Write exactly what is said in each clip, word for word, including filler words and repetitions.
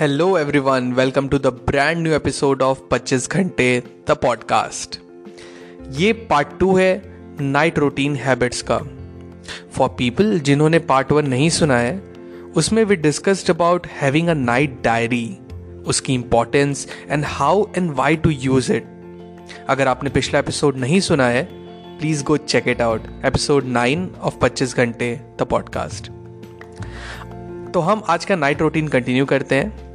Hello everyone, welcome to the brand new episode of twenty-five घंटे the podcast. ये part two है night routine habits का। For people जिन्होंने part one नहीं सुना है, उसमें we discussed about having a night diary, उसकी importance and how and why to use it. अगर आपने पिछला एपिसोड नहीं सुना है, please go check it out, episode nine of twenty-five घंटे द पॉडकास्ट। तो हम आज का नाइट रूटीन कंटिन्यू करते हैं।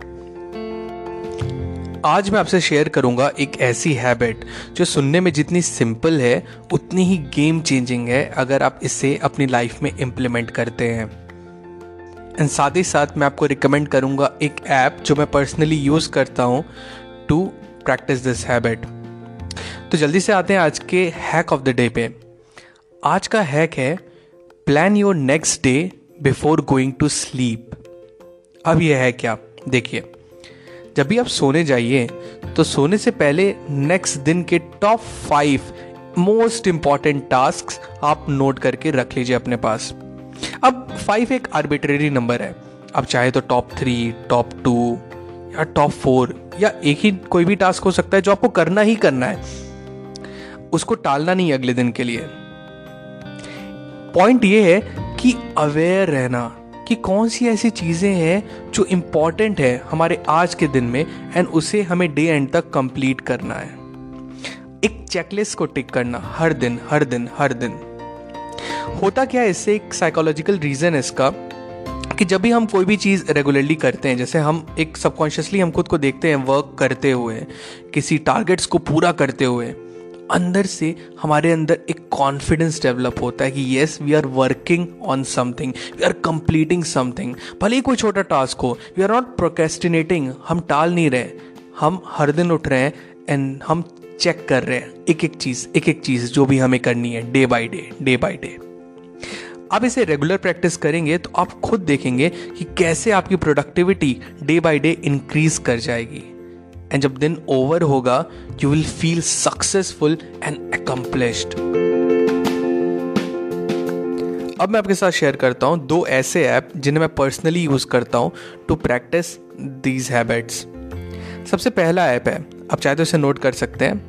आज मैं आपसे शेयर करूंगा एक ऐसी हैबिट जो सुनने में जितनी सिंपल है उतनी ही गेम चेंजिंग है अगर आप इसे अपनी लाइफ में इम्प्लीमेंट करते हैं। एंड साथ ही साथ मैं आपको रिकमेंड करूंगा एक ऐप जो मैं पर्सनली यूज़ करता हूं टू प्रैक्टिस दिस हैबिट। तो जल्दी से आते हैं आज के हैक ऑफ द डे पे। आज का हैक है plan your next day before going to sleep. अब यह है क्या, देखिए, जब भी आप सोने जाइए तो सोने से पहले नेक्स्ट दिन के top five most important task आप नोट करके रख लीजिए अपने पास। अब फाइव एक आर्बिट्रेरी नंबर है, आप चाहे तो टॉप थ्री, टॉप टू या टॉप फोर या एक ही कोई भी टास्क हो सकता है जो आपको करना ही करना है, उसको टालना नहीं अगले दिन के लिए। पॉइंट ये है कि अवेयर रहना कि कौन सी ऐसी चीज़ें हैं जो इम्पॉर्टेंट है हमारे आज के दिन में एंड उसे हमें डे एंड तक कंप्लीट करना है। एक चेकलिस्ट को टिक करना हर दिन हर दिन हर दिन। होता क्या है इससे, एक साइकोलॉजिकल रीज़न है इसका कि जब भी हम कोई भी चीज़ रेगुलरली करते हैं, जैसे हम एक सबकॉन्शियसली हम खुद को देखते हैं वर्क करते हुए, किसी टारगेट्स को पूरा करते हुए, अंदर से हमारे अंदर एक कॉन्फिडेंस डेवलप होता है कि yes we are working on something, we are completing something. भले ही कोई छोटा टास्क हो, वी आर नॉट प्रोक्रेस्टिनेटिंग, हम टाल नहीं रहे, हम हर दिन उठ रहे हैं एंड हम चेक कर रहे हैं एक एक चीज़ एक एक चीज़ जो भी हमें करनी है day by day day by day. आप इसे रेगुलर प्रैक्टिस करेंगे तो आप खुद देखेंगे कि कैसे आपकी productivity day by day increase कर जाएगी। एंड जब दिन ओवर होगा you will feel successful and accomplished. अब मैं आपके साथ शेयर करता हूँ दो ऐसे ऐप जिन्हें मैं पर्सनली यूज करता हूँ टू प्रैक्टिस दीज हैबिट्स। सबसे पहला ऐप है, आप चाहे तो इसे नोट कर सकते हैं,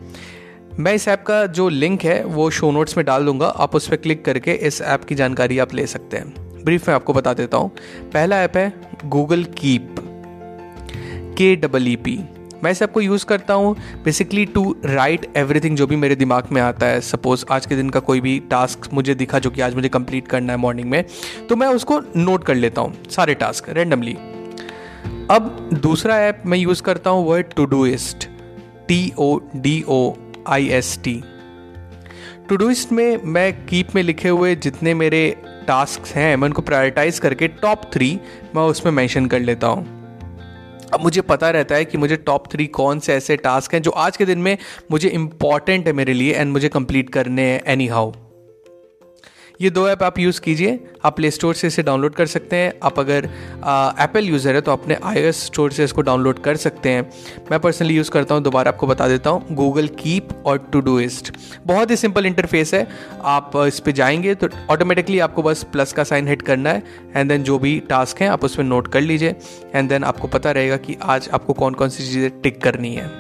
मैं इस ऐप का जो लिंक है वो शो नोट्स में डाल दूंगा, आप उस पर क्लिक करके इस ऐप की जानकारी आप ले सकते हैं। ब्रीफ में आपको बता देता हूँ, पहला ऐप है Google Keep, K double E P. मैं इस ऐप को यूज़ करता हूँ बेसिकली टू राइट एवरीथिंग जो भी मेरे दिमाग में आता है। सपोज आज के दिन का कोई भी टास्क मुझे दिखा जो कि आज मुझे कंप्लीट करना है मॉर्निंग में, तो मैं उसको नोट कर लेता हूँ सारे टास्क रैंडमली। अब दूसरा ऐप मैं यूज़ करता हूँ वो है Todoist, T O D O I S T. Todoist में मैं कीप में लिखे हुए जितने मेरे टास्क हैं मैं उनको प्रायोरिटाइज करके टॉप थ्री मैं उसमें मेंशन कर लेता हूँ। अब मुझे पता रहता है कि मुझे टॉप थ्री कौन से ऐसे टास्क हैं जो आज के दिन में मुझे इम्पॉर्टेंट है मेरे लिए एंड मुझे कंप्लीट करने हैं एनी हाउ। ये दो ऐप आप यूज़ कीजिए, आप प्ले स्टोर से इसे डाउनलोड कर सकते हैं, आप अगर एप्पल यूज़र है तो अपने आईओएस स्टोर से इसको डाउनलोड कर सकते हैं। मैं पर्सनली यूज़ करता हूँ, दोबारा आपको बता देता हूँ, गूगल कीप और टूडोइस्ट। बहुत ही सिंपल इंटरफेस है, आप इस पर जाएंगे तो ऑटोमेटिकली आपको बस प्लस का साइन हिट करना है एंड देन जो भी टास्क हैं आप उसमें नोट कर लीजिए एंड देन आपको पता रहेगा कि आज आपको कौन कौन सी चीज़ें टिक करनी है।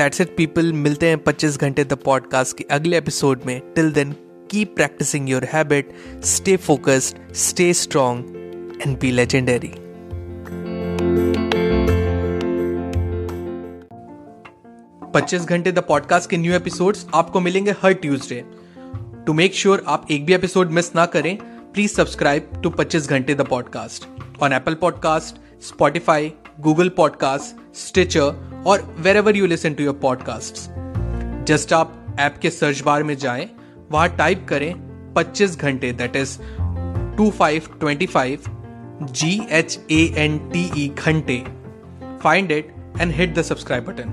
That's it people, मिलते हैं twenty-five घंटे द पॉडकास्ट के अगले एपिसोड में। Till then keep practising your habit, stay focused, stay strong and be legendary. twenty-five घंटे द पॉडकास्ट के न्यू एपिसोड्स आपको मिलेंगे हर ट्यूसडे। टू मेक श्योर आप एक भी एपिसोड मिस ना करें, प्लीज सब्सक्राइब टू twenty-five घंटे the podcast on Apple podcast, Spotify, Google Podcasts, Stitcher और wherever you listen to your podcasts. Just आप ऐप के सर्च बार में जाएं, वहाँ टाइप करें पच्चीस घंटे that is twenty-five twenty-five G H A N T E घंटे. Find it and hit the subscribe button.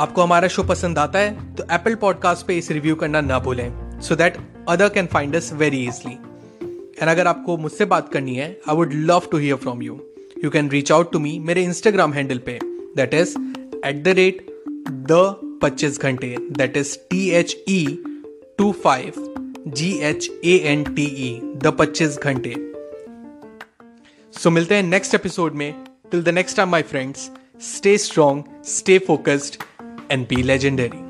आपको हमारा शो पसंद आता है तो Apple Podcast पे इस रिव्यू करना ना भूलें so that other can find us very easily. And अगर आपको मुझसे बात करनी है I would love to hear from you. You can reach out to me मेरे Instagram handle पे that is at the rate the पच्चीस घंटे that is T H E two five G H A N T E the पच्चीस घंटे. So मिलते हैं next episode में. Till the next time my friends, stay strong, stay focused and be legendary.